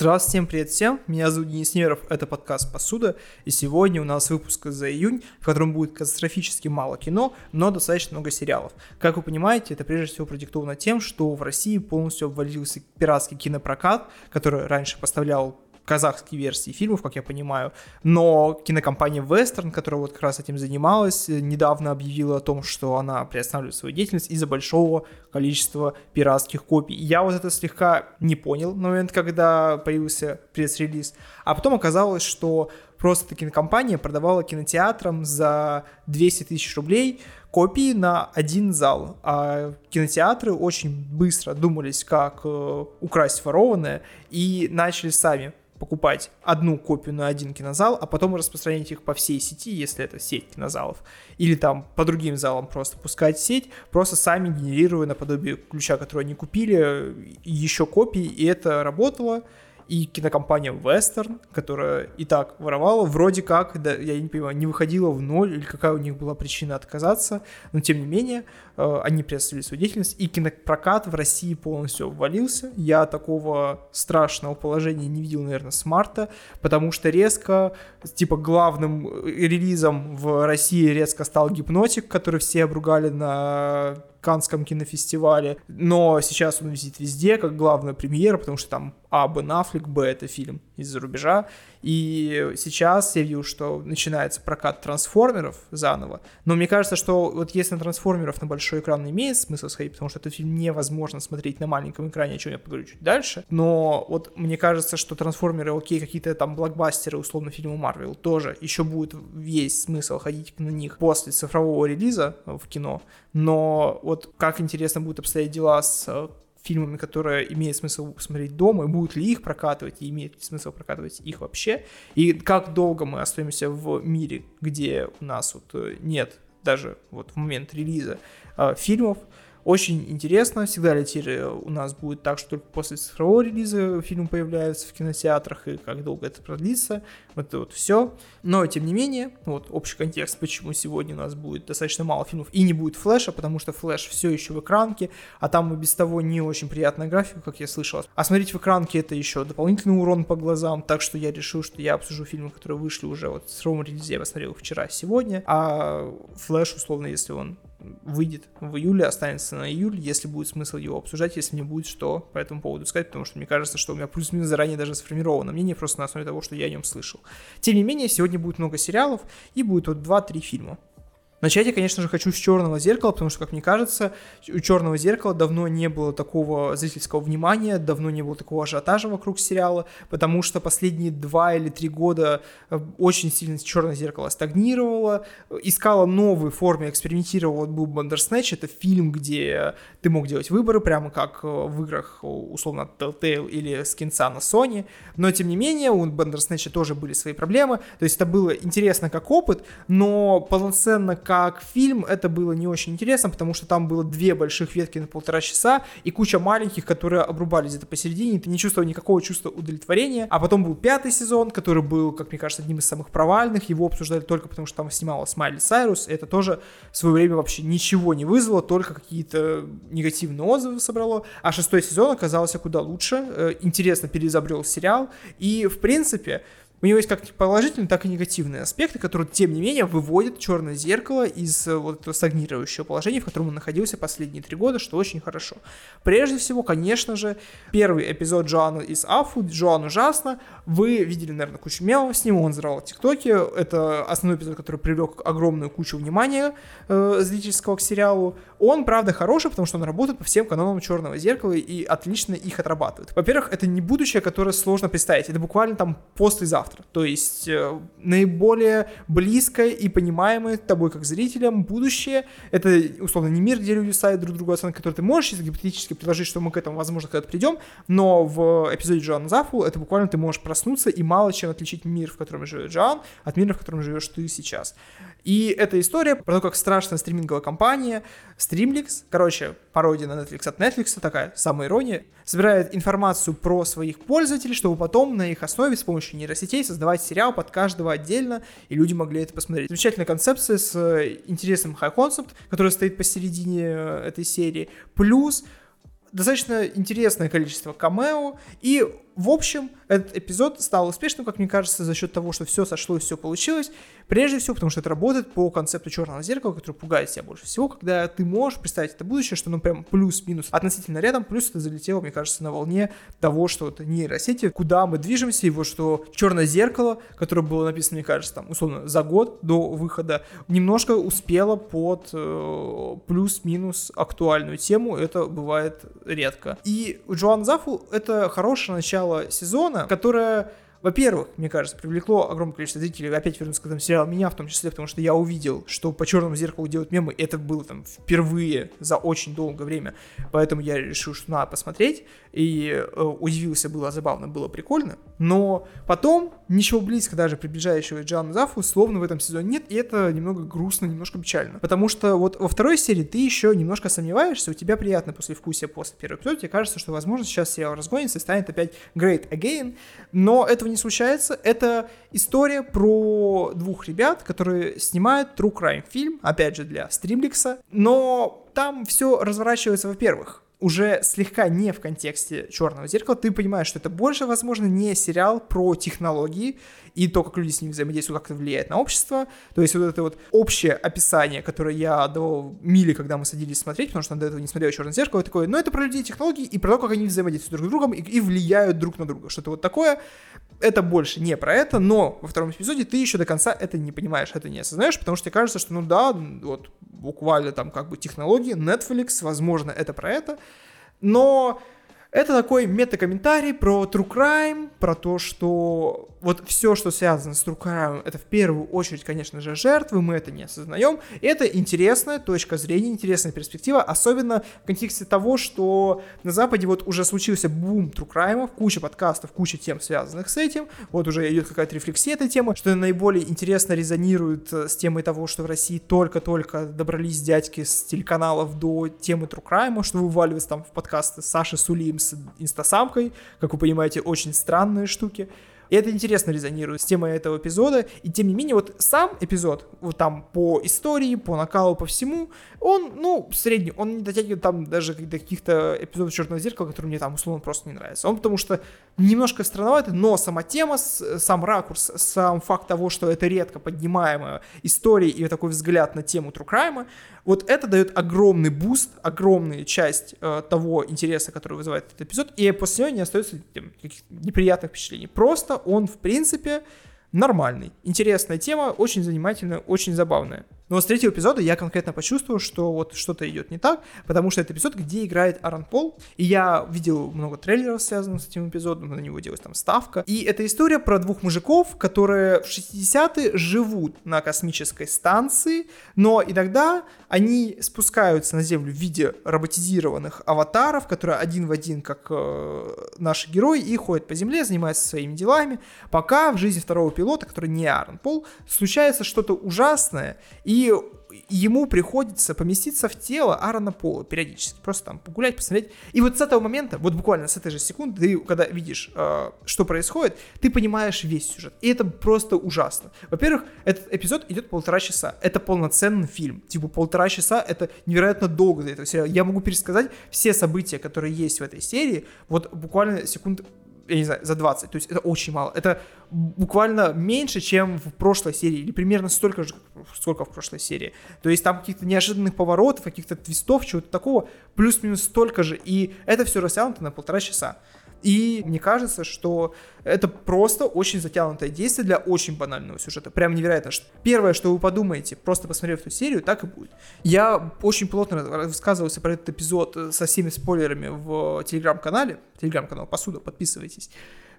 Здравствуйте, всем привет всем, меня зовут Денис Немеров, это подкаст «Посуда», и сегодня у нас выпуск за июнь, в котором будет катастрофически мало кино, но достаточно много сериалов. Как вы понимаете, это прежде всего продиктовано тем, что в России полностью обвалился пиратский кинопрокат, который раньше поставлял казахские версии фильмов, как я понимаю, но кинокомпания «Вестерн», которая вот как раз этим занималась, недавно объявила о том, что она приостанавливает свою деятельность из-за большого количества пиратских копий. Я вот это слегка не понял на момент, когда появился пресс-релиз, а потом оказалось, что просто эта кинокомпания продавала кинотеатрам за 200 тысяч рублей копии на один зал. А кинотеатры очень быстро думались, как украсть ворованное, и начали сами покупать одну копию на один кинозал, а потом распространять их по всей сети, если это сеть кинозалов, или там по другим залам просто пускать сеть, просто сами генерируя наподобие ключа, который они купили, еще копии, и это работало. И кинокомпания «Вестерн», которая и так воровала, вроде как, да, я не понимаю, не выходила в ноль, или какая у них была причина отказаться, но тем не менее, они приостановили свою деятельность, и кинопрокат в России полностью обвалился. Я такого страшного положения не видел, наверное, с марта, потому что резко, типа, главным релизом в России резко стал «Гипнотик», который все обругали на Каннском кинофестивале, но сейчас он висит везде, как главная премьера, потому что там Бен Аффлек, это фильм из-за рубежа, и сейчас я вижу, что начинается прокат «Трансформеров» заново, но мне кажется, что вот если на «Трансформеров» на большой экран имеет смысл сходить, потому что этот фильм невозможно смотреть на маленьком экране, о чем я поговорю чуть дальше, но вот мне кажется, что «Трансформеры», окей, какие-то там блокбастеры, условно, фильмы Марвел тоже, еще будет весь смысл ходить на них после цифрового релиза в кино, но вот как интересно будут обстоять дела с фильмами, которые имеет смысл смотреть дома, и будут ли их прокатывать, и имеет ли смысл прокатывать их вообще, и как долго мы остаемся в мире, где у нас вот нет даже вот в момент релиза фильмов. Очень интересно, всегда ли теперь у нас будет так, что только после цифрового релиза фильм появляется в кинотеатрах, и как долго это продлится, вот это вот все. Но, тем не менее, вот общий контекст, почему сегодня у нас будет достаточно мало фильмов и не будет «Флэша», потому что «Флэш» все еще в экранке, а там и без того не очень приятная графика, как я слышал. А смотреть в экранке — это еще дополнительный урон по глазам, так что я решил, что я обсужу фильмы, которые вышли уже вот в цифровом релизе, я посмотрел их вчера, сегодня, а «Флэш», условно, если он выйдет в июле, останется на июль, если будет смысл его обсуждать, если мне будет что по этому поводу сказать, потому что мне кажется, что у меня плюс-минус заранее даже сформировано мнение просто на основе того, что я о нем слышал. Тем не менее, сегодня будет много сериалов и будет вот 2-3 фильма. Начать я, конечно же, хочу с «Черного зеркала», потому что, как мне кажется, у «Черного зеркала» давно не было такого зрительского внимания, давно не было такого ажиотажа вокруг сериала, потому что последние 2 или 3 года очень сильно «Черное зеркало» стагнировало, искало новые формы, экспериментировало. Был «Бандерснэч», это фильм, где ты мог делать выборы, прямо как в играх, условно, от Телтейл или Скинца на Sony, но, тем не менее, у «Бандерснэча» тоже были свои проблемы, то есть это было интересно как опыт, но полноценно как фильм это было не очень интересно, потому что там было 2 больших ветки на 1,5 часа и куча маленьких, которые обрубались где-то посередине, ты не чувствовал никакого чувства удовлетворения. А потом был 5-й сезон, который был, как мне кажется, одним из самых провальных, его обсуждали только потому, что там снималась Майли Сайрус, и это тоже в свое время вообще ничего не вызвало, только какие-то негативные отзывы собрало. А 6-й сезон оказался куда лучше, интересно переизобрел сериал, и в принципе у него есть как положительные, так и негативные аспекты, которые, тем не менее, выводят «Черное зеркало» из вот этого стагнирующего положения, в котором он находился последние 3 года, что очень хорошо. Прежде всего, конечно же, первый эпизод Джоанны из Афу, «Джоан ужасно». Вы видели, наверное, кучу мемов с ним, он взорвал в ТикТоке. Это основной эпизод, который привлек огромную кучу внимания зрительского к сериалу. Он, правда, хороший, потому что он работает по всем канонам «Черного зеркала» и отлично их отрабатывает. Во-первых, это не будущее, которое сложно представить. Это буквально там послезавтра. То есть наиболее близкое и понимаемое тобой как зрителям будущее. Это, условно, не мир, где люди ставят друг другу оценки, которые ты можешь сейчас гипотетически предложить, что мы к этому, возможно, когда-то придем, но в эпизоде Джоанны Зафу это буквально ты можешь проснуться и мало чем отличить мир, в котором живет Джоан, от мира, в котором живешь ты сейчас. И эта история про то, как страшная стриминговая компания Streamlix, короче, пародия на Netflix от Netflix, такая самоирония, собирает информацию про своих пользователей, чтобы потом на их основе с помощью нейросетей создавать сериал под каждого отдельно, и люди могли это посмотреть. Замечательная концепция с интересным хай-концепт, который стоит посередине этой серии, плюс достаточно интересное количество камео и В общем, этот эпизод стал успешным, как мне кажется, за счет того, что все сошлось, все получилось. Прежде всего, потому что это работает по концепту «Черного зеркала», который пугает себя больше всего, когда ты можешь представить это будущее, что оно прям плюс-минус относительно рядом, плюс это залетело, мне кажется, на волне того, что это нейросети, куда мы движемся, и вот что «Черное зеркало», которое было написано, мне кажется, там, условно, за год до выхода, немножко успело под плюс-минус актуальную тему, это бывает редко. И у Джоанны Зафу это хорошее начало сезона, которое, во-первых, мне кажется, привлекло огромное количество зрителей, опять вернусь к этому сериалу, меня в том числе, потому что я увидел, что по «Черному зеркалу» делают мемы, это было там впервые за очень долгое время, поэтому я решил, что надо посмотреть, и удивился, было забавно, было прикольно, но потом ничего близко даже приближающего Джоанну Зафу словно в этом сезоне нет, и это немного грустно, немножко печально, потому что вот во второй серии ты еще немножко сомневаешься, у тебя приятно послевкусие после первого эпизода, тебе кажется, что, возможно, сейчас сериал разгонится и станет опять great again, но этого не случается. Это история про двух ребят, которые снимают true crime фильм, опять же для Streamlix, но там все разворачивается, во-первых, уже слегка не в контексте «Черного зеркала», ты понимаешь, что это больше, возможно, не сериал про технологии и то, как люди с ними взаимодействуют, как это влияет на общество, то есть вот это вот общее описание, которое я давал Миле, когда мы садились смотреть, потому что она до этого не смотрела «Черное зеркало», и такое, но это про людей и технологии, и про то, как они взаимодействуют друг с другом и влияют друг на друга, что-то вот такое, это больше не про это, но во втором эпизоде ты еще до конца это не понимаешь, это не осознаешь, потому что тебе кажется, что ну да, вот буквально там как бы технологии, Netflix, возможно, это про это, но это такой мета-комментарий про true crime, про то, что вот все, что связано с true crime, это в первую очередь, конечно же, жертвы, мы это не осознаем. Это интересная точка зрения, интересная перспектива, особенно в контексте того, что на Западе вот уже случился бум true crime, куча подкастов, куча тем, связанных с этим, вот уже идет какая-то рефлексия этой темы, что наиболее интересно резонирует с темой того, что в России только-только добрались дядьки с телеканалов до темы true crime, что вываливается там в подкасты Саши Сулим с инстасамкой, как вы понимаете, очень странные штуки. И это интересно резонирует с темой этого эпизода, и тем не менее, вот сам эпизод, вот там по истории, по накалу, по всему, он, ну, средний, он не дотягивает там даже до каких-то эпизодов «Черного зеркала», которые мне там, условно, просто не нравятся. Он потому что немножко странноватый, но сама тема, сам ракурс, сам факт того, что это редко поднимаемая история и такой взгляд на тему true crime, вот это дает огромный буст, огромную часть того интереса, который вызывает этот эпизод, и после него не остается каких-то неприятных впечатлений. Просто он, в принципе, нормальный. Интересная тема, очень занимательная, очень забавная. Но с третьего эпизода я конкретно почувствовал, что вот что-то идет не так, потому что это эпизод, где играет Аарон Пол, и я видел много трейлеров, связанных с этим эпизодом, на него делалась там ставка, и это история про двух мужиков, которые в 60-е живут на космической станции, но иногда они спускаются на Землю в виде роботизированных аватаров, которые один в один, как наши герои, и ходят по Земле, занимаются своими делами, пока в жизни второго пилота, который не Аарон Пол, случается что-то ужасное, и ему приходится поместиться в тело Аарона Пола периодически, просто там погулять, посмотреть. И вот с этого момента, вот буквально с этой же секунды, ты, когда видишь, что происходит, ты понимаешь весь сюжет. И это просто ужасно. Во-первых, этот эпизод идет 1,5 часа. Это полноценный фильм. Типа 1,5 часа, это невероятно долго для этого сериала. Я могу пересказать все события, которые есть в этой серии, вот буквально секунд, я не знаю, за 20, то есть это очень мало, это буквально меньше, чем в прошлой серии, или примерно столько же, сколько в прошлой серии, то есть там каких-то неожиданных поворотов, каких-то твистов, чего-то такого, плюс-минус столько же, и это все растянуто на 1,5 часа. И мне кажется, что это просто очень затянутое действие для очень банального сюжета. Прям невероятно. Первое, что вы подумаете, просто посмотрев эту серию, так и будет. Я очень плотно рассказывался про этот эпизод со всеми спойлерами в телеграм-канале. Телеграм-канал «Посуда», подписывайтесь.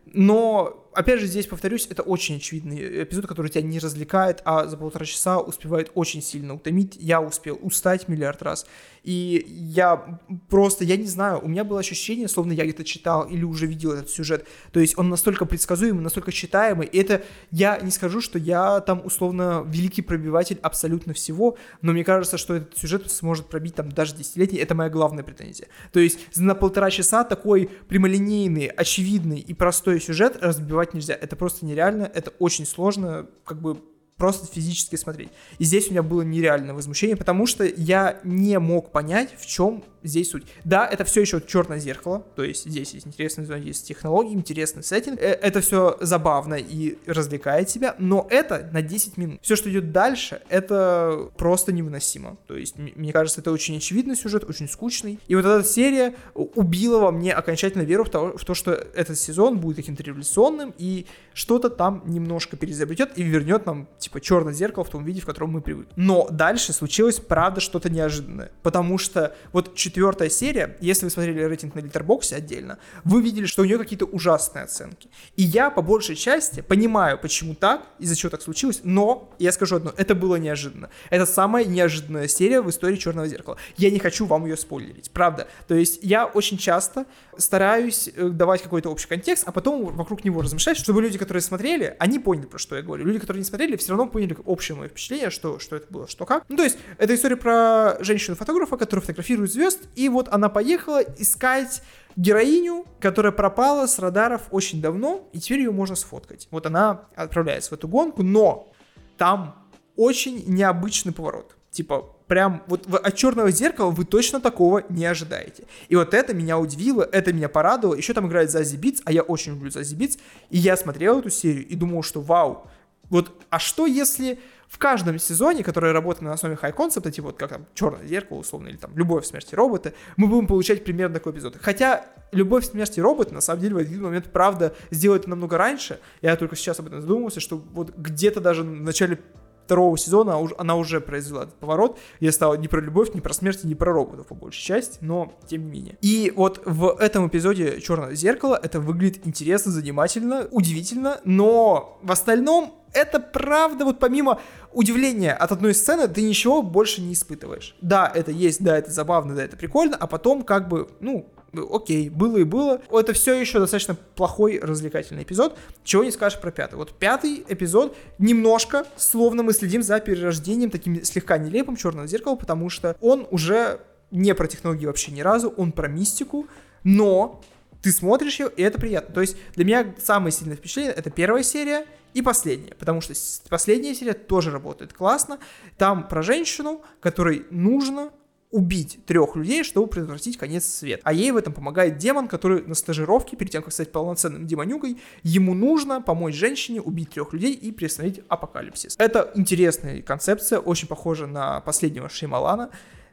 Но, опять же, здесь повторюсь, это очень очевидный эпизод, который тебя не развлекает, а за 1,5 часа успевает очень сильно утомить. Я успел устать миллиард раз. И я просто, я не знаю, у меня было ощущение, словно я где-то читал или уже видел этот сюжет. То есть он настолько предсказуемый, настолько читаемый. И это, я не скажу, что я там, условно, великий пробиватель абсолютно всего, но мне кажется, что этот сюжет сможет пробить там даже десятилетие. Это моя главная претензия. То есть на 1,5 часа такой прямолинейный, очевидный и простой сюжет разбивать нельзя, это просто нереально, это очень сложно, как бы просто физически смотреть. И здесь у меня было нереальное возмущение, потому что я не мог понять, в чем здесь суть. Да, это все еще «Черное зеркало», то есть здесь есть интересные зоны, есть технологии, интересный сеттинг, это все забавно и развлекает тебя, но это на 10 минут. Все, что идет дальше, это просто невыносимо. То есть, мне кажется, это очень очевидный сюжет, очень скучный. И вот эта серия убила во мне окончательно веру в то, что этот сезон будет каким-то революционным и что-то там немножко переизобретет и вернет нам, типа, «Черное зеркало» в том виде, в котором мы привыкли. Но дальше случилось, правда, что-то неожиданное, потому что вот 4-я серия, если вы смотрели рейтинг на Letterboxd отдельно, вы видели, что у нее какие-то ужасные оценки. И я, по большей части, понимаю, почему так, из-за чего так случилось, но, я скажу одно, это было неожиданно. Это самая неожиданная серия в истории «Черного зеркала». Я не хочу вам ее спойлерить, правда. То есть я очень часто стараюсь давать какой-то общий контекст, а потом вокруг него размышлять, чтобы люди, которые смотрели, они поняли, про что я говорю. Люди, которые не смотрели, все равно поняли общее мое впечатление, что это было, что как. Ну, то есть, это история про женщину-фотографа, которая фотографирует звезд, и вот она поехала искать героиню, которая пропала с радаров очень давно, и теперь ее можно сфоткать. Вот она отправляется в эту гонку, но там очень необычный поворот. Типа, прям вот от «Черного зеркала» вы точно такого не ожидаете. И вот это меня удивило, это меня порадовало. Еще там играет Zazie Beetz, а я очень люблю Zazie Beetz. И я смотрел эту серию и думал, что вау, вот, а что если в каждом сезоне, который работает на основе хай-концепта, типа вот как там «Черное зеркало» условно, или там «Любовь, смерть робота», мы будем получать примерно такой эпизод. Хотя «Любовь, смерть робота» на самом деле в один момент, правда, сделает намного раньше. Я только сейчас об этом задумался, что вот где-то даже в начале 2-го сезона она уже произвела этот поворот. Я стал не про любовь, не про смерть, не про роботов, по большей части, но тем не менее. И вот в этом эпизоде «Черного зеркала» это выглядит интересно, занимательно, удивительно, но в остальном это правда, вот помимо удивления от одной сцены, ты ничего больше не испытываешь. Да, это есть, да, это забавно, да, это прикольно, а потом как бы, ну, окей, было и было. Это все еще достаточно плохой развлекательный эпизод. Чего не скажешь про 5-й. Вот 5-й эпизод немножко, словно мы следим за перерождением таким слегка нелепым «Черного зеркала», потому что он уже не про технологии вообще ни разу, он про мистику, но ты смотришь ее, и это приятно. То есть для меня самое сильное впечатление — это 1-я серия и последняя, потому что последняя серия тоже работает классно. Там про женщину, которой нужно убить 3 людей, чтобы предотвратить конец света. А ей в этом помогает демон, который на стажировке, перед тем, как стать полноценным демонюкой, ему нужно помочь женщине убить 3 людей и приостановить апокалипсис. Это интересная концепция, очень похожа на последнего Шьямалана,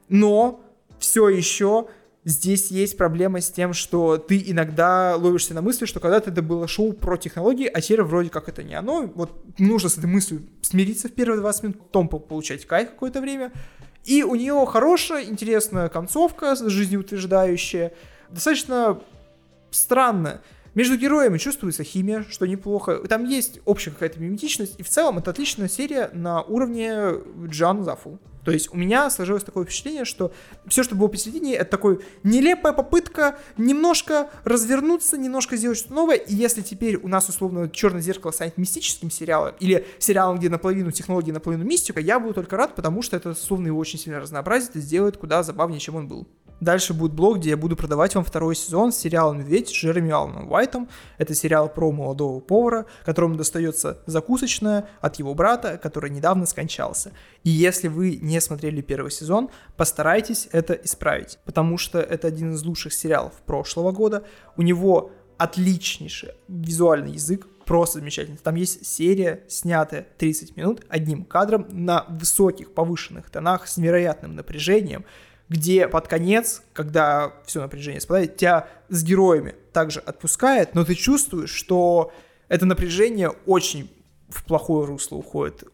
но все еще здесь есть проблема с тем, что ты иногда ловишься на мысли, что когда-то это было шоу про технологии, а теперь вроде как это не оно. Вот нужно с этой мыслью смириться в первые 20 минут, потом получать кайф какое-то время. И у нее хорошая, интересная концовка, жизнеутверждающая, достаточно странная. Между героями чувствуется химия, что неплохо. Там есть общая какая-то миметичность, и в целом это отличная серия на уровне Джоанны Зафу. То есть у меня сложилось такое впечатление, что все, что было посередине, это такая нелепая попытка немножко развернуться, немножко сделать что-то новое. И если теперь у нас, условно, «Черное зеркало» станет мистическим сериалом, или сериалом, где наполовину технологии, наполовину мистика, я буду только рад, потому что это, условно, его очень сильно разнообразит и сделает куда забавнее, чем он был. Дальше будет блог, где я буду продавать вам 2-й сезон сериала «Медведь» с Джереми Алленом Уайтом. Это сериал про молодого повара, которому достается закусочная от его брата, который недавно скончался. И если вы не смотрели 1-й сезон, постарайтесь это исправить, потому что это один из лучших сериалов прошлого года. У него отличнейший визуальный язык, просто замечательно. Там есть серия, снятая 30 минут одним кадром на высоких повышенных тонах с невероятным напряжением, где под конец, когда все напряжение спадает, тебя с героями также отпускает, но ты чувствуешь, что это напряжение очень в плохое русло уходит.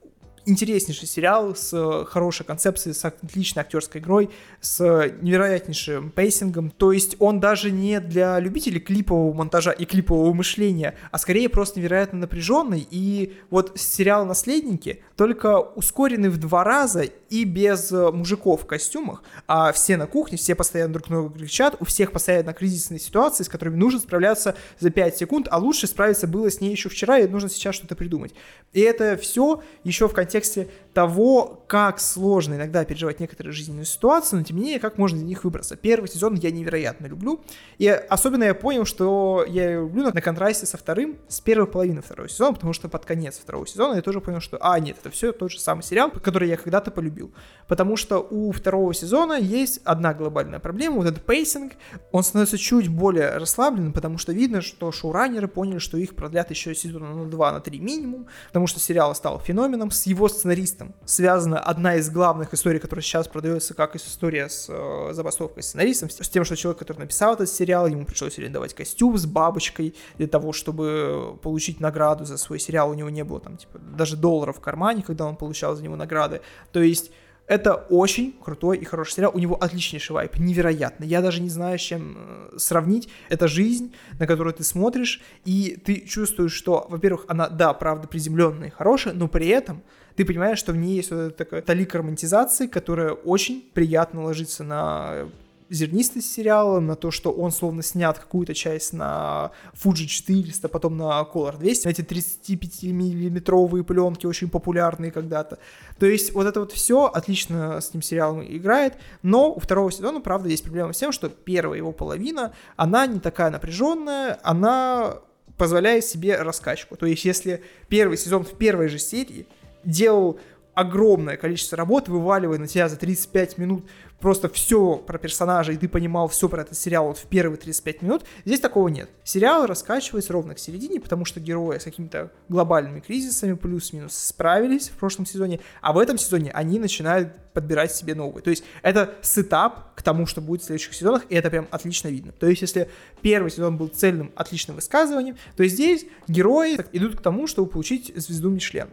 Интереснейший сериал с хорошей концепцией, с отличной актерской игрой, с невероятнейшим пейсингом. То есть он даже не для любителей клипового монтажа и клипового мышления, а скорее просто невероятно напряженный. И вот сериал «Наследники» только ускоренный в 2 раза и без мужиков в костюмах, а все на кухне, все постоянно друг на друга кричат, у всех постоянно кризисные ситуации, с которыми нужно справляться за 5 секунд, а лучше справиться было с ней еще вчера, и нужно сейчас что-то придумать. И это все еще в контексте контексте того, как сложно иногда переживать некоторые жизненные ситуации, но тем не менее, как можно из них выбраться. Первый сезон я невероятно люблю, и особенно я понял, что я люблю на контрасте со вторым, с первой половины второго сезона, потому что под конец второго сезона я тоже понял, что, нет, это все тот же самый сериал, который я когда-то полюбил, потому что у второго сезона есть одна глобальная проблема, вот этот пейсинг, он становится чуть более расслабленным, потому что видно, что шоураннеры поняли, что их продлят еще сезона на 2, на 3 минимум, потому что сериал стал феноменом, с его сценаристом связана одна из главных историй, которая сейчас продается как история с забастовкой сценаристом, с тем, что человек, который написал этот сериал, ему пришлось арендовать костюм с бабочкой для того, чтобы получить награду за свой сериал, у него не было там даже доллара в кармане, когда он получал за него награды, то есть это очень крутой и хороший сериал, у него отличнейший вайб, невероятно, я даже не знаю, с чем сравнить, это жизнь, на которую ты смотришь, и ты чувствуешь, что, во-первых, она, да, правда, приземленная и хорошая, но при этом ты понимаешь, что в ней есть вот эта такая талика романтизации, которая очень приятно ложится на зернистость сериала, на то, что он словно снят какую-то часть на Fuji 400, потом на Color 200, на эти 35-миллиметровые пленки, очень популярные когда-то. То есть вот это вот все отлично с ним сериалом играет, но у второго сезона, правда, есть проблема с тем, что первая его половина, она не такая напряженная, она позволяет себе раскачку. То есть если первый сезон в первой же серии делал огромное количество работы, вываливая на тебя за 35 минут просто все про персонажа, и ты понимал все про этот сериал вот в первые 35 минут, здесь такого нет. Сериал раскачивается ровно к середине, потому что герои с какими-то глобальными кризисами плюс-минус справились в прошлом сезоне, а в этом сезоне они начинают подбирать себе новые. То есть это сетап к тому, что будет в следующих сезонах, и это прям отлично видно. То есть если первый сезон был цельным, отличным высказыванием, то здесь герои идут к тому, чтобы получить звезду Мишлен.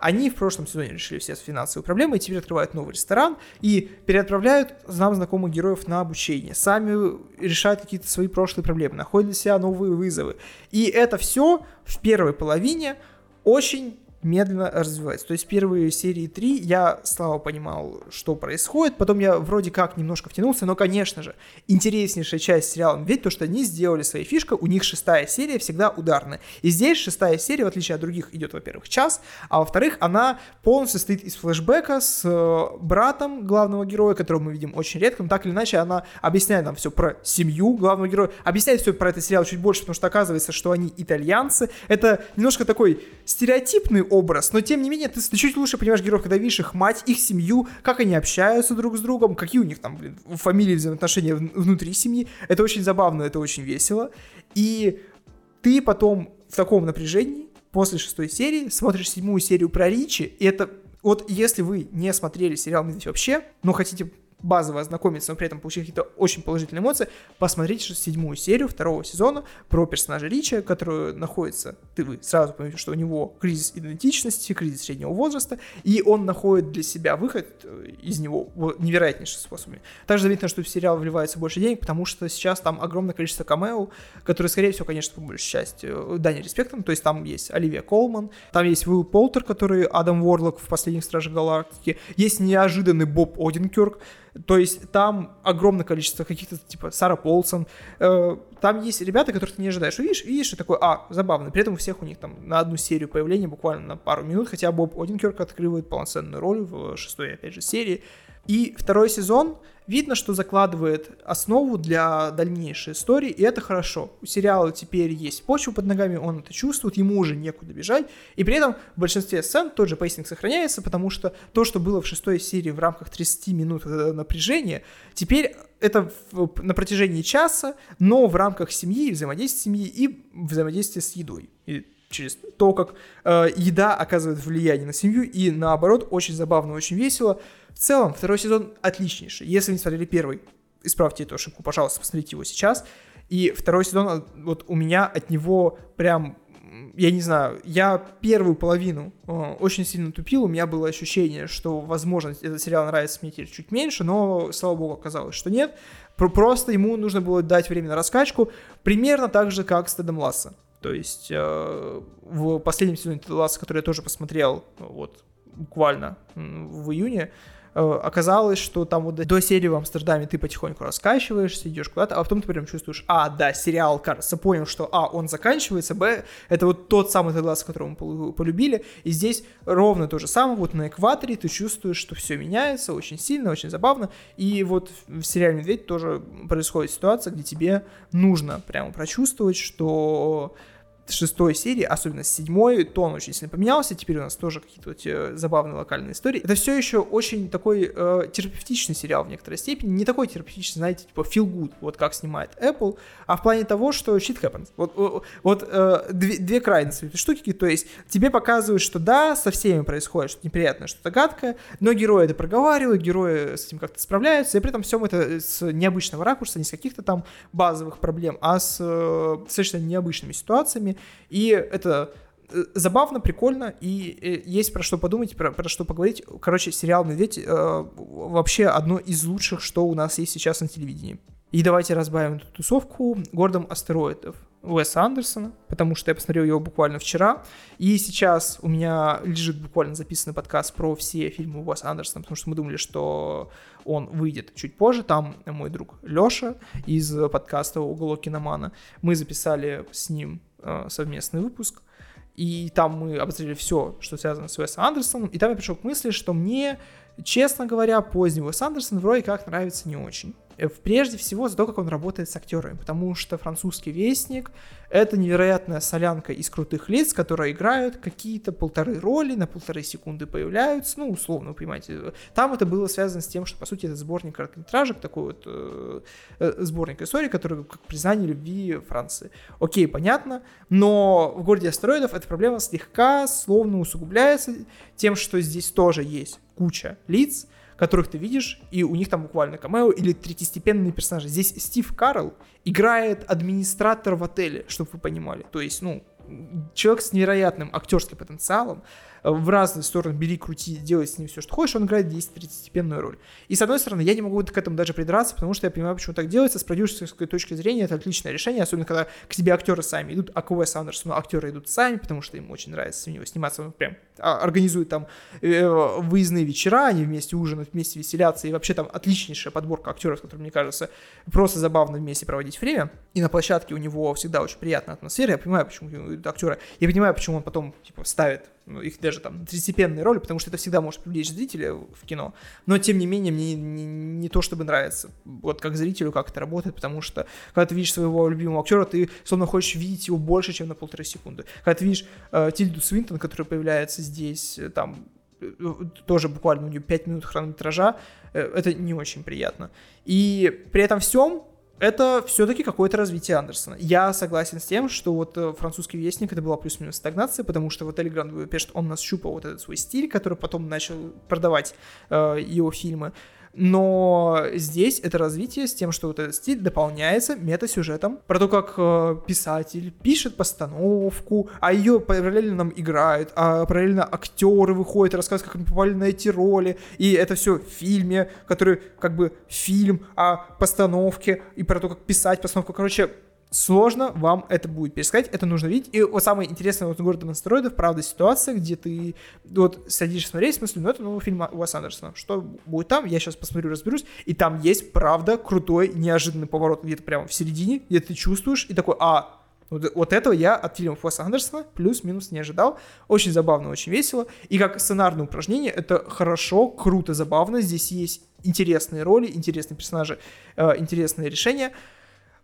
Они в прошлом сезоне решили все финансовые проблемы, и теперь открывают новый ресторан и переотправляют нам знакомых героев на обучение. Сами решают какие-то свои прошлые проблемы, находят для себя новые вызовы. И это все в первой половине очень медленно развивается. То есть первые серии 3 я слабо понимал, что происходит, потом я вроде как немножко втянулся, но, конечно же, интереснейшая часть сериала «Медведь», то, что они сделали своей фишкой, у них 6-я серия всегда ударная. И здесь 6-я серия, в отличие от других, идет, во-первых, час, а во-вторых, она полностью состоит из флешбэка с братом главного героя, которого мы видим очень редко, но так или иначе она объясняет нам все про семью главного героя, объясняет все про этот сериал чуть больше, потому что оказывается, что они итальянцы. Это немножко такой стереотипный образ, но тем не менее ты чуть лучше понимаешь героев, когда видишь их мать, их семью, как они общаются друг с другом, какие у них там, фамилии, взаимоотношения внутри семьи. Это очень забавно, это очень весело. И ты потом в таком напряжении после 6-й серии смотришь 7-ю серию про Ричи, и это вот если вы не смотрели сериал «Медведь» вообще, но хотите базово ознакомиться, но при этом получить какие-то очень положительные эмоции, посмотрите 7-ю серию 2-го сезона про персонажа Ричи, который находится, вы сразу поймете, что у него кризис идентичности, кризис среднего возраста, и он находит для себя выход из него невероятнейшими способами. Также заметно, что в сериал вливается больше денег, потому что сейчас там огромное количество камео, которые, скорее всего, конечно, по большей части дани респектом, то есть там есть Оливия Колман, там есть Вилл Полтер, который Адам Уорлок в «Последних Стражах Галактики», есть неожиданный Боб Одинкерк, то есть там огромное количество каких-то, типа, Сара Полсон. Там есть ребята, которых ты не ожидаешь. Видишь, и такой, забавно. При этом у всех у них там на одну серию появления буквально на пару минут, хотя Боб Одинкерк открывает полноценную роль в 6-й, опять же, серии. И 2-й сезон, видно, что закладывает основу для дальнейшей истории, и это хорошо. У сериала теперь есть почва под ногами, он это чувствует, ему уже некуда бежать, и при этом в большинстве сцен тот же пейсинг сохраняется, потому что то, что было в 6-й серии в рамках 30 минут напряжения, теперь это на протяжении часа, но в рамках семьи, взаимодействия семьи и взаимодействия с едой. Через то, как еда оказывает влияние на семью, и наоборот, очень забавно, очень весело. В целом, 2-й сезон отличнейший. Если вы не смотрели 1-й, исправьте эту ошибку, пожалуйста, посмотрите его сейчас. И 2-й сезон, вот у меня от него прям, я не знаю, я первую половину очень сильно тупил, у меня было ощущение, что, возможно, этот сериал нравится мне теперь чуть меньше, но, слава богу, оказалось, что нет. Просто ему нужно было дать время на раскачку, примерно так же, как с Тедом Лассо. То есть в последнем сезоне Теда Лассо, который я тоже посмотрел вот буквально в июне, оказалось, что там вот до серии в Амстердаме ты потихоньку раскачиваешься, идешь куда-то, а потом ты прям чувствуешь, да, сериал, кажется, понял, что, он заканчивается, б, это вот тот самый Тед Лассо, которого мы полюбили, и здесь ровно то же самое, вот на экваторе ты чувствуешь, что все меняется очень сильно, очень забавно, и вот в сериале «Медведь» тоже происходит ситуация, где тебе нужно прямо прочувствовать, что... шестой серии, особенно с седьмой, тон очень сильно поменялся, теперь у нас тоже какие-то вот забавные локальные истории. Это все еще очень такой терапевтичный сериал в некоторой степени, не такой терапевтичный, знаете, типа feel good, вот как снимает Apple, а в плане того, что shit happens. Две крайности этой штуки, то есть тебе показывают, что да, со всеми происходит что-то неприятное, что-то гадкое, но герои это проговаривают, герои с этим как-то справляются, и при этом всем это с необычного ракурса, не с каких-то там базовых проблем, а с совершенно необычными ситуациями. И это забавно, прикольно, и есть про что подумать, про что поговорить. Короче, сериал «Медведь» вообще одно из лучших, что у нас есть сейчас на телевидении. И давайте разбавим эту тусовку «Городом астероидов» Уэса Андерсона, потому что я посмотрел его буквально вчера, и сейчас у меня лежит буквально записанный подкаст про все фильмы Уэса Андерсона, потому что мы думали, что он выйдет чуть позже, там мой друг Леша из подкаста «Уголок киномана», мы записали с ним совместный выпуск, и там мы обозрели все, что связано с Уэсом Андерсоном, и там я пришел к мысли, что мне, честно говоря, поздний Уэс Андерсон вроде как нравится не очень. Прежде всего за то, как он работает с актерами, потому что «Французский вестник» — это невероятная солянка из крутых лиц, которые играют какие-то полторы роли, на полторы секунды появляются, ну, условно, вы понимаете. Там это было связано с тем, что, по сути, это сборник короткометражек, такой вот сборник историй, который как признание любви Франции. Окей, понятно, но в «Городе астероидов» эта проблема слегка, словно усугубляется тем, что здесь тоже есть куча лиц, которых ты видишь, и у них там буквально камео или третьестепенные персонажи. Здесь Стив Карелл играет администратора в отеле, чтобы вы понимали. То есть, ну, человек с невероятным актерским потенциалом, в разные стороны бери, крути, делай с ним все, что хочешь, он играет здесь третьестепенную роль. И с одной стороны, я не могу к этому даже придраться, потому что я понимаю, почему так делается. С продюсерской точки зрения это отличное решение, особенно когда к тебе актеры сами идут, а к Уэсу Андерсону актеры идут сами, потому что им очень нравится у него сниматься, он прям организует там выездные вечера, они вместе ужинают, вместе веселятся, и вообще там отличнейшая подборка актеров, с которыми, мне кажется, просто забавно вместе проводить время. И на площадке у него всегда очень приятная атмосфера, я понимаю, почему идут актеры, я понимаю, почему он потом типа ставит их даже там третьестепенные роли, потому что это всегда может привлечь зрителя в кино, но тем не менее мне не то чтобы нравится, вот как зрителю, как это работает, потому что когда ты видишь своего любимого актера, ты словно хочешь видеть его больше, чем на полторы секунды. Когда ты видишь Тильду Свинтон, которая появляется здесь, там тоже буквально у нее 5 минут хронометража, это не очень приятно. И при этом всем это все-таки какое-то развитие Андерсона. Я согласен с тем, что вот «Французский вестник» это была плюс-минус стагнация, потому что в «Отеле Гранд Будапешт» он нащупал вот этот свой стиль, который потом начал продавать его фильмы. Но здесь это развитие с тем, что вот этот стиль дополняется мета-сюжетом про то, как писатель пишет постановку, а ее параллельно нам играют, а параллельно актеры выходят, рассказывают, как они попали на эти роли, и это все в фильме, который как бы фильм о постановке и про то, как писать постановку. Короче, сложно вам это будет пересказать, это нужно видеть. И вот самое интересное вот с «Городом астероидов», правда, ситуация, где ты вот садишься смотреть, в смысле, ну это новый фильм Уэса Андерсона, что будет там, я сейчас посмотрю, разберусь, и там есть, правда, крутой, неожиданный поворот где-то прямо в середине, где ты чувствуешь, и такой, вот этого я от фильмов Уэса Андерсона плюс-минус не ожидал. Очень забавно, очень весело. И как сценарное упражнение, это хорошо, круто, забавно, здесь есть интересные роли, интересные персонажи, интересные решения.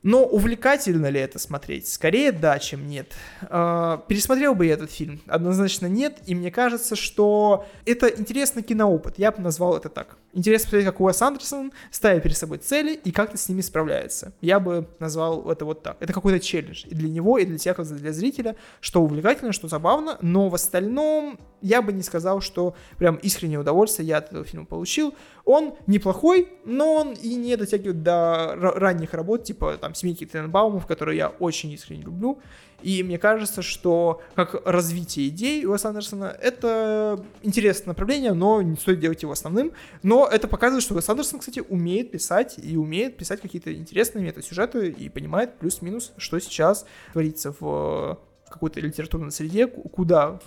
Но увлекательно ли это смотреть? Скорее да, чем нет. Пересмотрел бы я этот фильм? Однозначно нет, и мне кажется, что это интересный киноопыт, я бы назвал это так. Интересно посмотреть, как Уэс Андерсон ставит перед собой цели и как-то с ними справляется. Я бы назвал это вот так. Это какой-то челлендж и для него, и для тех, и для зрителя, что увлекательно, что забавно, но в остальном я бы не сказал, что прям искреннее удовольствие я от этого фильма получил. Он неплохой, но он и не дотягивает до ранних работ, типа там «Семейки Тененбаумов», которые я очень искренне люблю. И мне кажется, что как развитие идей Уэса Андерсона это интересное направление, но не стоит делать его основным. Но это показывает, что Уэс Андерсон, кстати, умеет писать и умеет писать какие-то интересные мета-сюжеты и понимает плюс-минус, что сейчас творится в какой-то литературной среде, куда,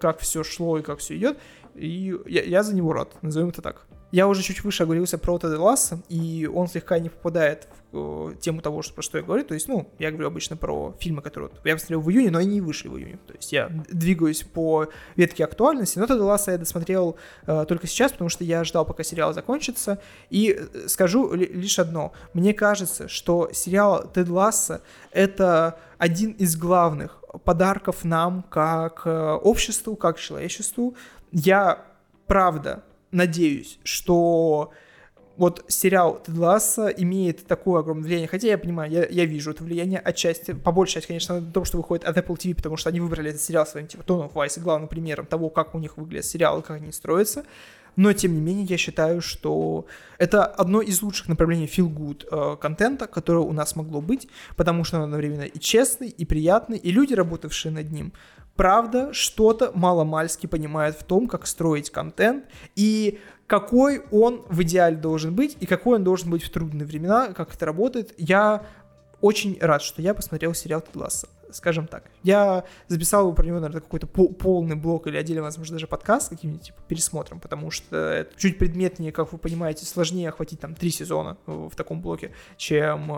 как все шло и как все идет. И я за него рад, назовем это так. Я уже чуть выше оговорился про Теда Лассо, и он слегка не попадает в тему того, про что я говорю. То есть, ну, я говорю обычно про фильмы, которые я посмотрел в июне, но они не вышли в июне. То есть я двигаюсь по ветке актуальности, но Теда Лассо я досмотрел только сейчас, потому что я ждал, пока сериал закончится. И скажу лишь одно. Мне кажется, что сериал Тед Лассо — это один из главных подарков нам как обществу, как человечеству. Я, правда, надеюсь, что вот сериал Тед Лассо имеет такое огромное влияние, хотя я понимаю, я вижу это влияние отчасти, по большей части, конечно, на то, что выходит от Apple TV, потому что они выбрали этот сериал своим Tone of Vice главным примером того, как у них выглядят сериалы, как они строятся, но, тем не менее, я считаю, что это одно из лучших направлений feel-good контента, которое у нас могло быть, потому что он одновременно и честный, и приятный, и люди, работавшие над ним, правда, что-то маломальски понимают в том, как строить контент, и какой он в идеале должен быть, и какой он должен быть в трудные времена, как это работает. Я очень рад, что я посмотрел сериал «Тед Лассо», скажем так. Я записал про него, наверное, какой-то полный блог или отдельно, возможно, даже подкаст с каким-нибудь типа пересмотром, потому что это чуть предметнее, как вы понимаете, сложнее охватить там 3 сезона в таком блоке, чем,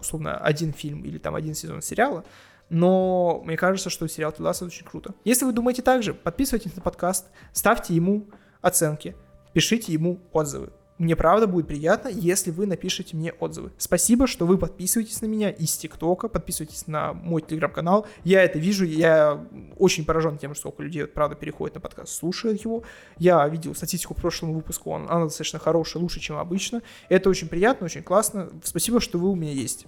условно, 1 фильм или там 1 сезон сериала. Но мне кажется, что сериал «Тед Лассо» очень круто. Если вы думаете так же, подписывайтесь на подкаст, ставьте ему оценки, пишите ему отзывы. Мне правда будет приятно, если вы напишите мне отзывы. Спасибо, что вы подписываетесь на меня из ТикТока, подписывайтесь на мой Телеграм-канал. Я это вижу, я очень поражен тем, что сколько людей, правда, переходит на подкаст, слушает его. Я видел статистику по прошлому выпуску, она достаточно хорошая, лучше, чем обычно. Это очень приятно, очень классно. Спасибо, что вы у меня есть.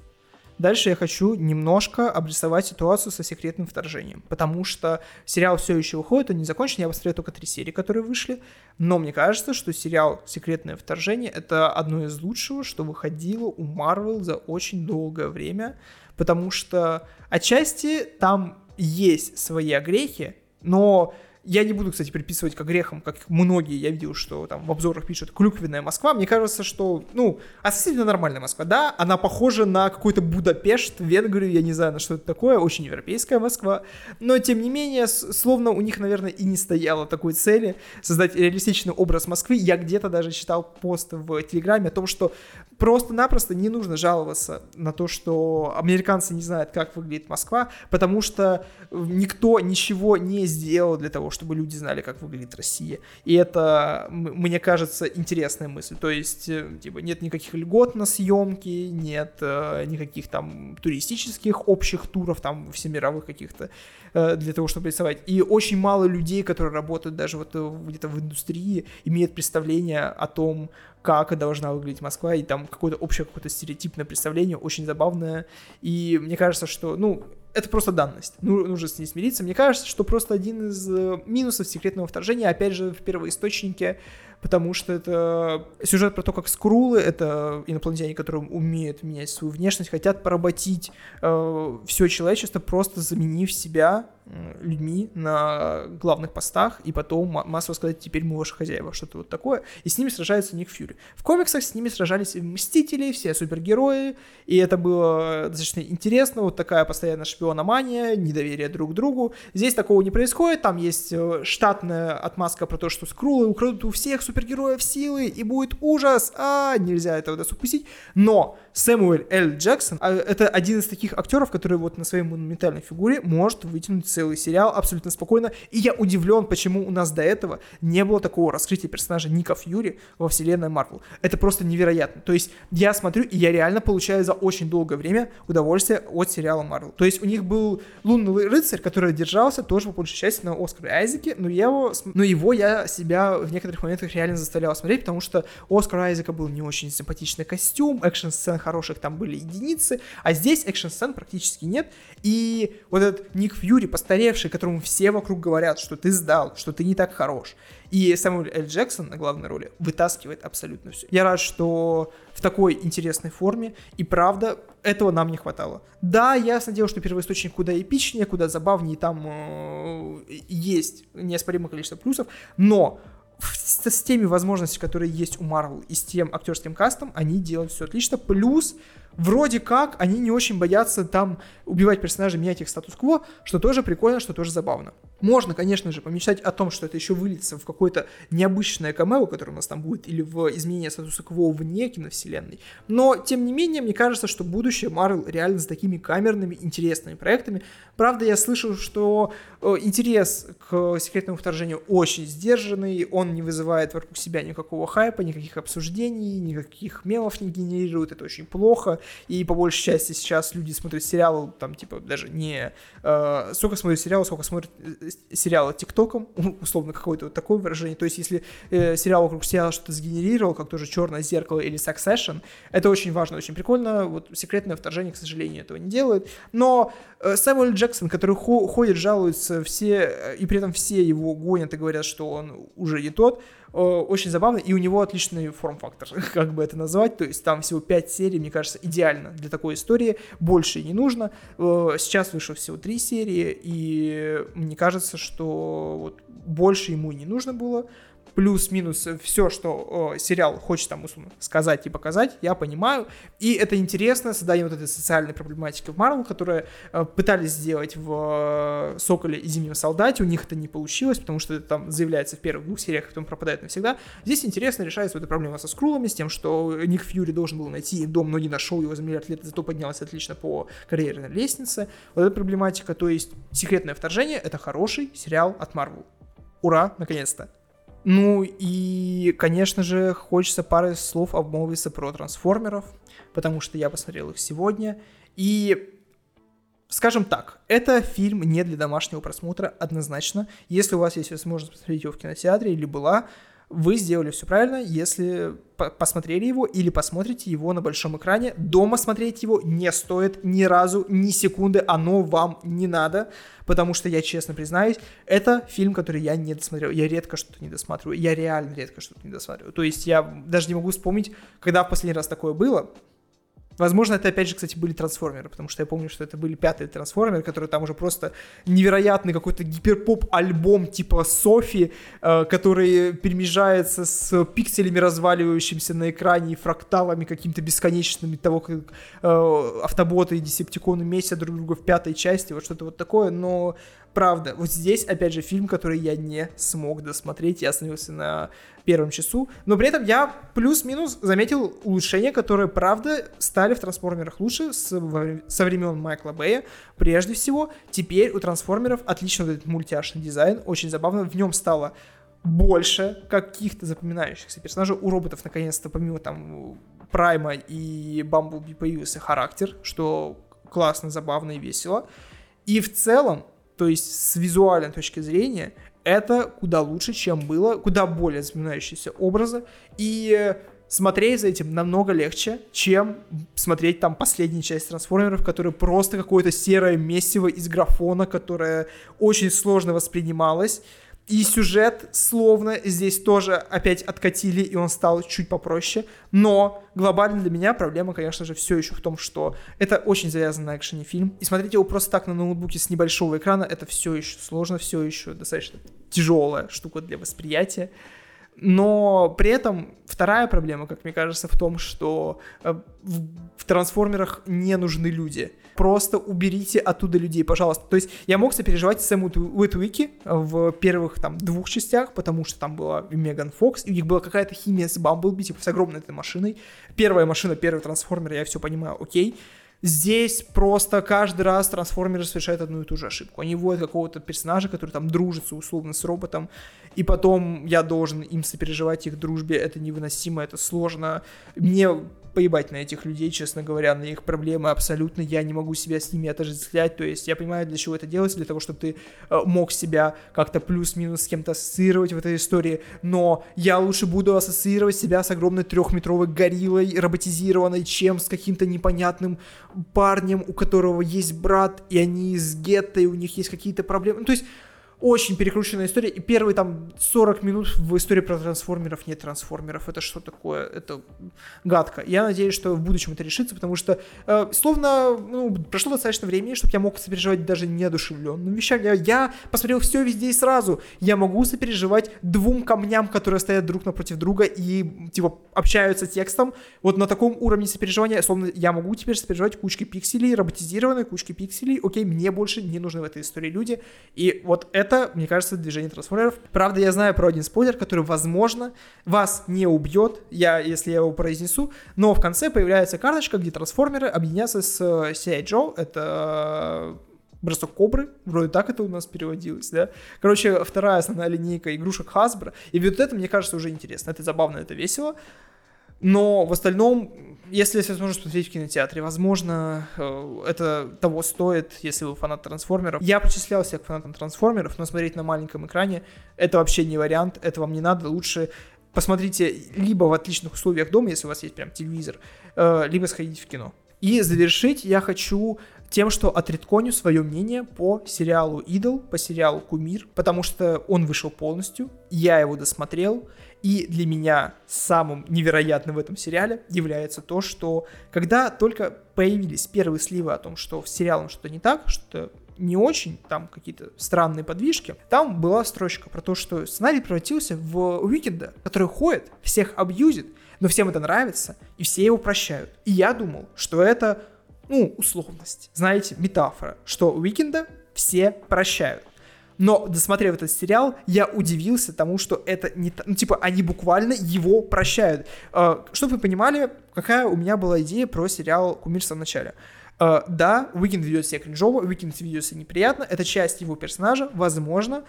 Дальше я хочу немножко обрисовать ситуацию со «Секретным вторжением», потому что сериал все еще выходит, он не закончен, я посмотрел только 3 серии, которые вышли, но мне кажется, что сериал «Секретное вторжение» — это одно из лучшего, что выходило у Marvel за очень долгое время, потому что отчасти там есть свои огрехи, но... Я не буду, кстати, приписывать к грехам, как многие, я видел, что там в обзорах пишут «клюквенная Москва». Мне кажется, что, ну, относительно нормальная Москва, да, она похожа на какой-то Будапешт, Венгрию, я не знаю, на что это такое, очень европейская Москва. Но, тем не менее, словно у них, наверное, и не стояло такой цели создать реалистичный образ Москвы. Я где-то даже читал пост в Телеграме о том, что просто-напросто не нужно жаловаться на то, что американцы не знают, как выглядит Москва, потому что никто ничего не сделал для того, чтобы люди знали, как выглядит Россия. И это, мне кажется, интересная мысль. То есть, типа, нет никаких льгот на съемки, нет никаких там туристических общих туров, там, всемировых каких-то, для того, чтобы рисовать. И очень мало людей, которые работают даже вот где-то в индустрии, имеют представление о том, как должна выглядеть Москва, и там какое-то общее, какое-то стереотипное представление, очень забавное. И мне кажется, что, ну, это просто данность, нужно с ней смириться. Мне кажется, что просто один из минусов «Секретного вторжения», опять же, в первоисточнике, потому что это сюжет про то, как скрулы, это инопланетяне, которые умеют менять свою внешность, хотят поработить все человечество, просто заменив себя людьми на главных постах, и потом массово сказать: теперь мы ваши хозяева, что-то вот такое. И с ними сражается Ник Фьюри. В комиксах с ними сражались Мстители, все супергерои, и это было достаточно интересно, вот такая постоянная шпиономания, недоверие друг к другу. Здесь такого не происходит, там есть штатная отмазка про то, что скрулы украдут у всех супергероев силы, и будет ужас, нельзя этого допустить. Но Сэмюэл Л. Джексон — это один из таких актеров, который вот на своей монументальной фигуре может вытянуть целый сериал абсолютно спокойно, и я удивлен, почему у нас до этого не было такого раскрытия персонажа Ника Фьюри во вселенной Марвел. Это просто невероятно. То есть я смотрю, и я реально получаю за очень долгое время удовольствие от сериала Марвел. То есть у них был «Лунный рыцарь», который держался тоже по большей части на Оскаре Айзеке, но его я себя в некоторых моментах реально заставлял смотреть, потому что у Оскара Айзека был не очень симпатичный костюм, экшн-сцен хороших там были единицы, а здесь экшн-сцен практически нет, и вот этот Ник Фьюри, постаревший, которому все вокруг говорят, что ты сдал, что ты не так хорош, и Сэмюэл Л. Джексон на главной роли вытаскивает абсолютно все. Я рад, что в такой интересной форме, и правда, этого нам не хватало. Да, я надеялся, что первоисточник куда эпичнее, куда забавнее, там есть неоспоримое количество плюсов, но в с теми возможностями, которые есть у Marvel, и с тем актерским кастом, они делают все отлично. Плюс, вроде как, они не очень боятся там убивать персонажей, менять их статус-кво, что тоже прикольно, что тоже забавно. Можно, конечно же, помечтать о том, что это еще выльется в какое-то необычное камео, которое у нас там будет, или в изменение статуса-кво вне киновселенной. Но, тем не менее, мне кажется, что будущее Marvel реально с такими камерными, интересными проектами. Правда, я слышал, что интерес к «Секретному вторжению» очень сдержанный, он не вызывает вокруг себя никакого хайпа, никаких обсуждений, никаких мемов не генерирует, это очень плохо. И по большей части сейчас люди смотрят сериалы, там, типа, даже не сколько смотрят сериалы, сколько смотрят сериалы ТикТоком, условно, какое-то вот такое выражение. То есть, если сериал вокруг сериала что-то сгенерировал, как тоже «Черное зеркало» или «Succession», это очень важно, очень прикольно. Вот «Секретное вторжение», к сожалению, этого не делает. Но Сэмюэл Джексон, который ходит, жалуется, все, и при этом все его гонят и говорят, что он уже не тот, очень забавно, и у него отличный форм-фактор, как бы это назвать, то есть там всего 5 серий, мне кажется, идеально для такой истории, больше не нужно, сейчас вышло всего 3 серии, и мне кажется, что вот больше ему и не нужно было, плюс-минус все, что сериал хочет там условно сказать и показать, я понимаю, и это интересно, создание вот этой социальной проблематики в Marvel, которую пытались сделать в «Соколе» и «Зимнем солдате», у них это не получилось, потому что это там заявляется в первых 2 сериях, потом пропадает навсегда. Здесь интересно решается эта проблема со скрулами, с тем, что Ник Фьюри должен был найти дом, но не нашел его за миллиард лет, зато поднялся отлично по карьерной лестнице. Вот эта проблематика, то есть «Секретное вторжение» — это хороший сериал от Marvel. Ура, наконец-то! Ну и, конечно же, хочется пары слов обмолвиться про «Трансформеров», потому что я посмотрел их сегодня. И, скажем так, это фильм не для домашнего просмотра однозначно. Если у вас есть возможность посмотреть его в кинотеатре или была, вы сделали все правильно, если посмотрели его или посмотрите его на большом экране. Дома смотреть его не стоит ни разу, ни секунды, оно вам не надо, потому что я честно признаюсь, это фильм, который я не досмотрел, я редко что-то не досматриваю, я реально редко что-то не досматриваю, то есть я даже не могу вспомнить, когда в последний раз такое было. Возможно, это, опять же, кстати, были «Трансформеры», потому что я помню, что это были 5-й «Трансформер», который там уже просто невероятный какой-то гиперпоп-альбом типа «Софи», который перемежается с пикселями, разваливающимися на экране, и фракталами какими-то бесконечными того, как автоботы и десептиконы месят друг друга в 5-й части, вот что-то вот такое, но... Правда, вот здесь, опять же, фильм, который я не смог досмотреть, я остановился на первом часу, но при этом я плюс-минус заметил улучшения, которые, правда, стали в «Трансформерах» лучше со времен Майкла Бэя, прежде всего. Теперь у «Трансформеров» отлично вот этот мультяшный дизайн, очень забавно, в нем стало больше каких-то запоминающихся персонажей, у роботов, наконец-то, помимо там Прайма и Бамблби появился характер, что классно, забавно и весело, и в целом, то есть с визуальной точки зрения, это куда лучше, чем было, куда более запоминающиеся образы, и смотреть за этим намного легче, чем смотреть там последнюю часть «Трансформеров», которая просто какое-то серое месиво из графона, которое очень сложно воспринималось. И сюжет, словно, здесь тоже опять откатили, и он стал чуть попроще. Но глобально для меня проблема, конечно же, все еще в том, что это очень завязан на экшене фильм. И смотреть его просто так на ноутбуке с небольшого экрана, это все еще сложно, все еще достаточно тяжелая штука для восприятия. Но при этом вторая проблема, как мне кажется, в том, что в «Трансформерах» не нужны люди. Просто уберите оттуда людей, пожалуйста. То есть я мог сопереживать Сэму Уитвики в первых там 2 частях, потому что там была Меган Фокс, и у них была какая-то химия с Бамблби, типа с огромной этой машиной. Первая машина, первый «Трансформер», я все понимаю, окей. Здесь просто каждый раз «Трансформеры» совершают одну и ту же ошибку. Они вводят какого-то персонажа, который там дружится условно с роботом, и потом я должен им сопереживать их дружбе. Это невыносимо, это сложно. Мне поебать на этих людей, честно говоря, на их проблемы абсолютно. Я не могу себя с ними отождествлять. То есть я понимаю, для чего это делается, для того, чтобы ты мог себя как-то плюс-минус с кем-то ассоциировать в этой истории. Но я лучше буду ассоциировать себя с огромной 3-метровой гориллой, роботизированной, чем с каким-то непонятным парнем, у которого есть брат, и они из гетто, и у них есть какие-то проблемы. Ну, то есть очень перекрученная история, и первые там 40 минут в истории про трансформеров нет трансформеров. Это что такое? Это гадко. Я надеюсь, что в будущем это решится, потому что словно прошло достаточно времени, чтобы я мог сопереживать даже неодушевленным вещам. Я посмотрел все везде и сразу. Я могу сопереживать двум камням, которые стоят друг напротив друга и типа общаются текстом. Вот на таком уровне сопереживания, словно я могу теперь сопереживать кучки пикселей, роботизированной кучки пикселей. Окей, мне больше не нужны в этой истории люди. И вот это, мне кажется, движение трансформеров. Правда, я знаю про один спойлер, который, возможно, вас не убьет, если я его произнесу, но в конце появляется карточка, где трансформеры объединятся с G.I. Joe. Это бросок кобры, вроде так это у нас переводилось, да? Короче, вторая основная линейка игрушек Hasbro. И вот это, мне кажется, уже интересно. Это забавно, это весело. Но в остальном, если есть возможность смотреть в кинотеатре, возможно, это того стоит, если вы фанат трансформеров. Я причислял себя к фанатам трансформеров, но смотреть на маленьком экране это вообще не вариант, это вам не надо. Лучше посмотрите либо в отличных условиях дома, если у вас есть прям телевизор, либо сходите в кино. И завершить я хочу тем, что отредконю свое мнение по сериалу «Идол», по сериалу «Кумир», потому что он вышел полностью, я его досмотрел, и для меня самым невероятным в этом сериале является то, что когда только появились первые сливы о том, что с сериалом что-то не так, что-то не очень, там какие-то странные подвижки, там была строчка про то, что сценарий превратился в Уикенда, который ходит, всех абьюзит, но всем это нравится, и все его прощают. И я думал, что это... условность. Знаете, метафора, что Уикенда все прощают. Но, досмотрев этот сериал, я удивился тому, что это не... они буквально его прощают. Чтобы вы понимали, какая у меня была идея про сериал «Кумир» в самом начале. Да, Уикенд ведет себя кринжово, Уикенд ведет себя неприятно, это часть его персонажа, возможно.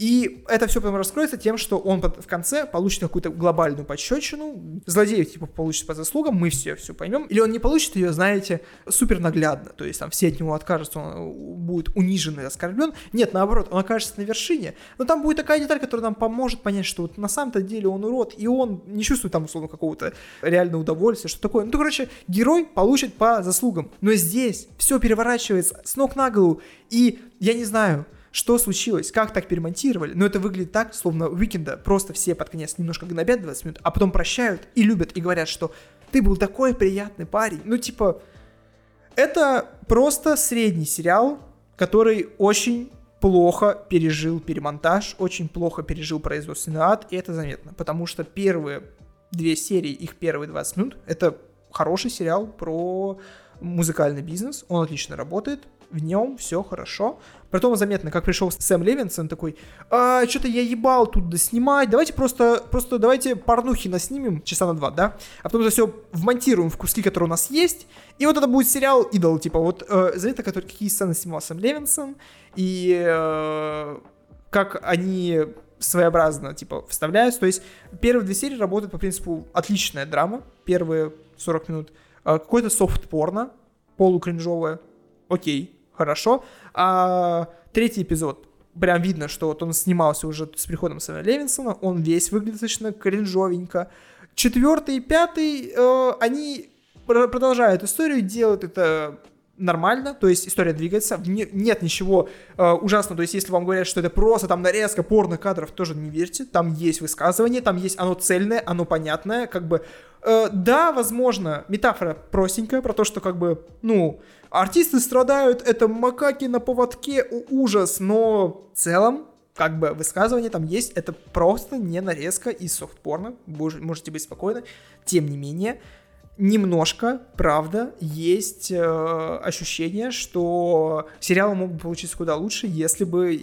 И это все потом раскроется тем, что он в конце получит какую-то глобальную пощечину, злодеев типа получит по заслугам, мы все поймем, или он не получит ее, знаете, супер наглядно, то есть там все от него откажутся, он будет унижен и оскорблен, нет, наоборот, он окажется на вершине, но там будет такая деталь, которая нам поможет понять, что вот на самом-то деле он урод, и он не чувствует там, условно, какого-то реального удовольствия, что такое, герой получит по заслугам, но здесь все переворачивается с ног на голову, и я не знаю, что случилось? Как так перемонтировали? Но это выглядит так, словно Уикенда просто все под конец немножко гнобят 20 минут, а потом прощают и любят, и говорят, что ты был такой приятный парень. Это просто средний сериал, который очень плохо пережил перемонтаж, очень плохо пережил производственный ад, и это заметно, потому что первые две серии, их первые 20 минут, это хороший сериал про музыкальный бизнес, он отлично работает, в нем все хорошо. Притом заметно, как пришел Сэм Левинсон, такой, что-то я ебал тут доснимать, давайте просто порнухи наснимем часа на 2, да, а потом это все вмонтируем в куски, которые у нас есть, и вот это будет сериал «Идол», заметно, какие сцены снимал Сэм Левинсон, и как они своеобразно, вставляются, то есть первые две серии работают по принципу отличная драма, первые 40 минут, какое-то софт-порно, полукринжовое, окей, хорошо. А третий эпизод, прям видно, что вот он снимался уже с приходом Сэма Левинсона, он весь выглядит достаточно кринжовенько. Четвертый и пятый, они продолжают историю, делают это нормально, то есть история двигается, нет ничего ужасного, то есть если вам говорят, что это просто там нарезка порно-кадров, тоже не верьте, там есть высказывание, там есть, оно цельное, оно понятное, да, возможно, метафора простенькая, про то, что артисты страдают, это макаки на поводке, ужас, но в целом, высказывание там есть, это просто не нарезка из софт-порно, можете быть спокойны, тем не менее, немножко, правда, есть ощущение, что сериал мог бы получиться куда лучше, если бы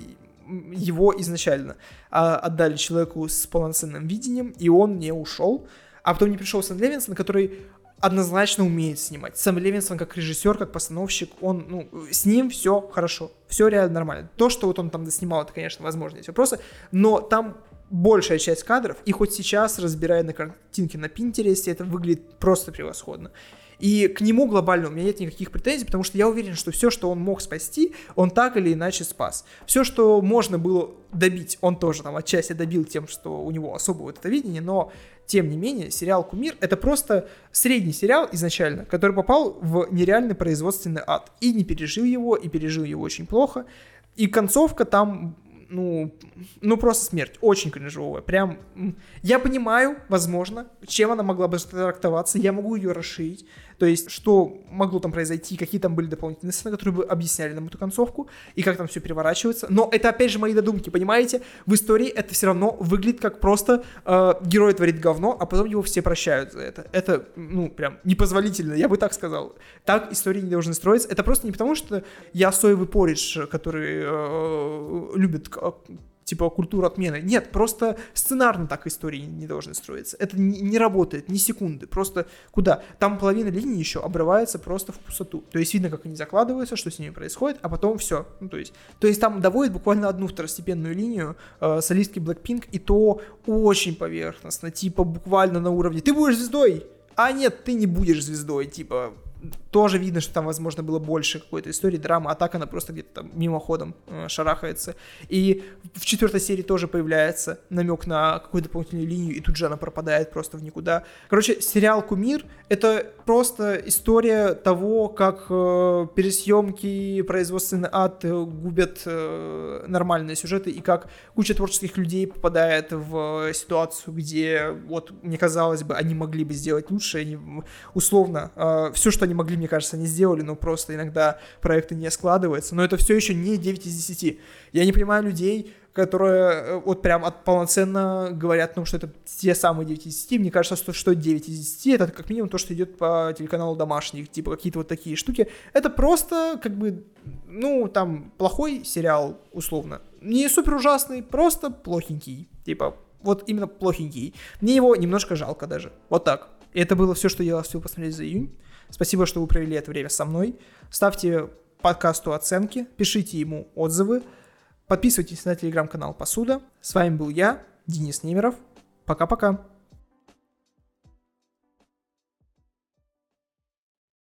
его изначально отдали человеку с полноценным видением, и он не ушел. А потом не пришел Сэм Левинсон, который однозначно умеет снимать. Сэм Левинсон как режиссер, как постановщик, он, с ним все хорошо, все реально нормально. То, что вот он там доснимал, это, конечно, возможно, есть вопросы, но там большая часть кадров, и хоть сейчас, разбирая на картинке на Пинтересте, это выглядит просто превосходно. И к нему глобально у меня нет никаких претензий, потому что я уверен, что все, что он мог спасти, он так или иначе спас. Все, что можно было добить, он тоже там отчасти добил тем, что у него особое вот это видение, но тем не менее сериал «Кумир» — это просто средний сериал изначально, который попал в нереальный производственный ад. И не пережил его, и пережил его очень плохо. И концовка там ну просто смерть, очень кринжовая, прям, я понимаю, возможно, чем она могла бы трактоваться, я могу ее расширить, то есть, что могло там произойти, какие там были дополнительные сцены, которые бы объясняли нам эту концовку, и как там все переворачивается, но это опять же мои додумки, понимаете, в истории это все равно выглядит как просто герой творит говно, а потом его все прощают за это, ну, прям непозволительно, я бы так сказал, так истории не должны строиться, это просто не потому, что я соевый поридж, который любит, типа, культуру отмены. Нет, просто сценарно так истории не должны строиться. Это не работает ни секунды. Просто куда? Там половина линий еще обрывается просто в пустоту. То есть видно, как они закладываются, что с ними происходит, а потом все. Ну, то есть там доводит буквально одну второстепенную линию солистки Blackpink, и то очень поверхностно, типа буквально на уровне «ты будешь звездой!» А нет, ты не будешь звездой, типа... Тоже видно, что там, возможно, было больше какой-то истории, драмы, а так она просто где-то там мимоходом шарахается. И в 4 серии тоже появляется намек на какую-то дополнительную линию, и тут же она пропадает просто в никуда. Короче, сериал «Кумир» — это просто история того, как пересъемки, производственный ад губят нормальные сюжеты, и как куча творческих людей попадает в ситуацию, где, вот, мне казалось бы, они могли бы сделать лучше, они, условно, все, что они могли, мне кажется, они сделали, но просто иногда проекты не складываются, но это все еще не 9 из 10. Я не понимаю людей, которые вот прям полноценно говорят о том, что это те самые 9 из 10. Мне кажется, что 9 из 10 это как минимум то, что идет по телеканалу «Домашних», типа какие-то вот такие штуки. Это просто как бы, ну, там, плохой сериал, условно. Не супер ужасный, просто плохенький. Типа, вот именно плохенький. Мне его немножко жалко даже. Вот так. И это было все, что я успел посмотреть за июнь. Спасибо, что вы провели это время со мной. Ставьте подкасту оценки, пишите ему отзывы, подписывайтесь на телеграм-канал «Посуда». С вами был я, Денис Немеров. Пока-пока.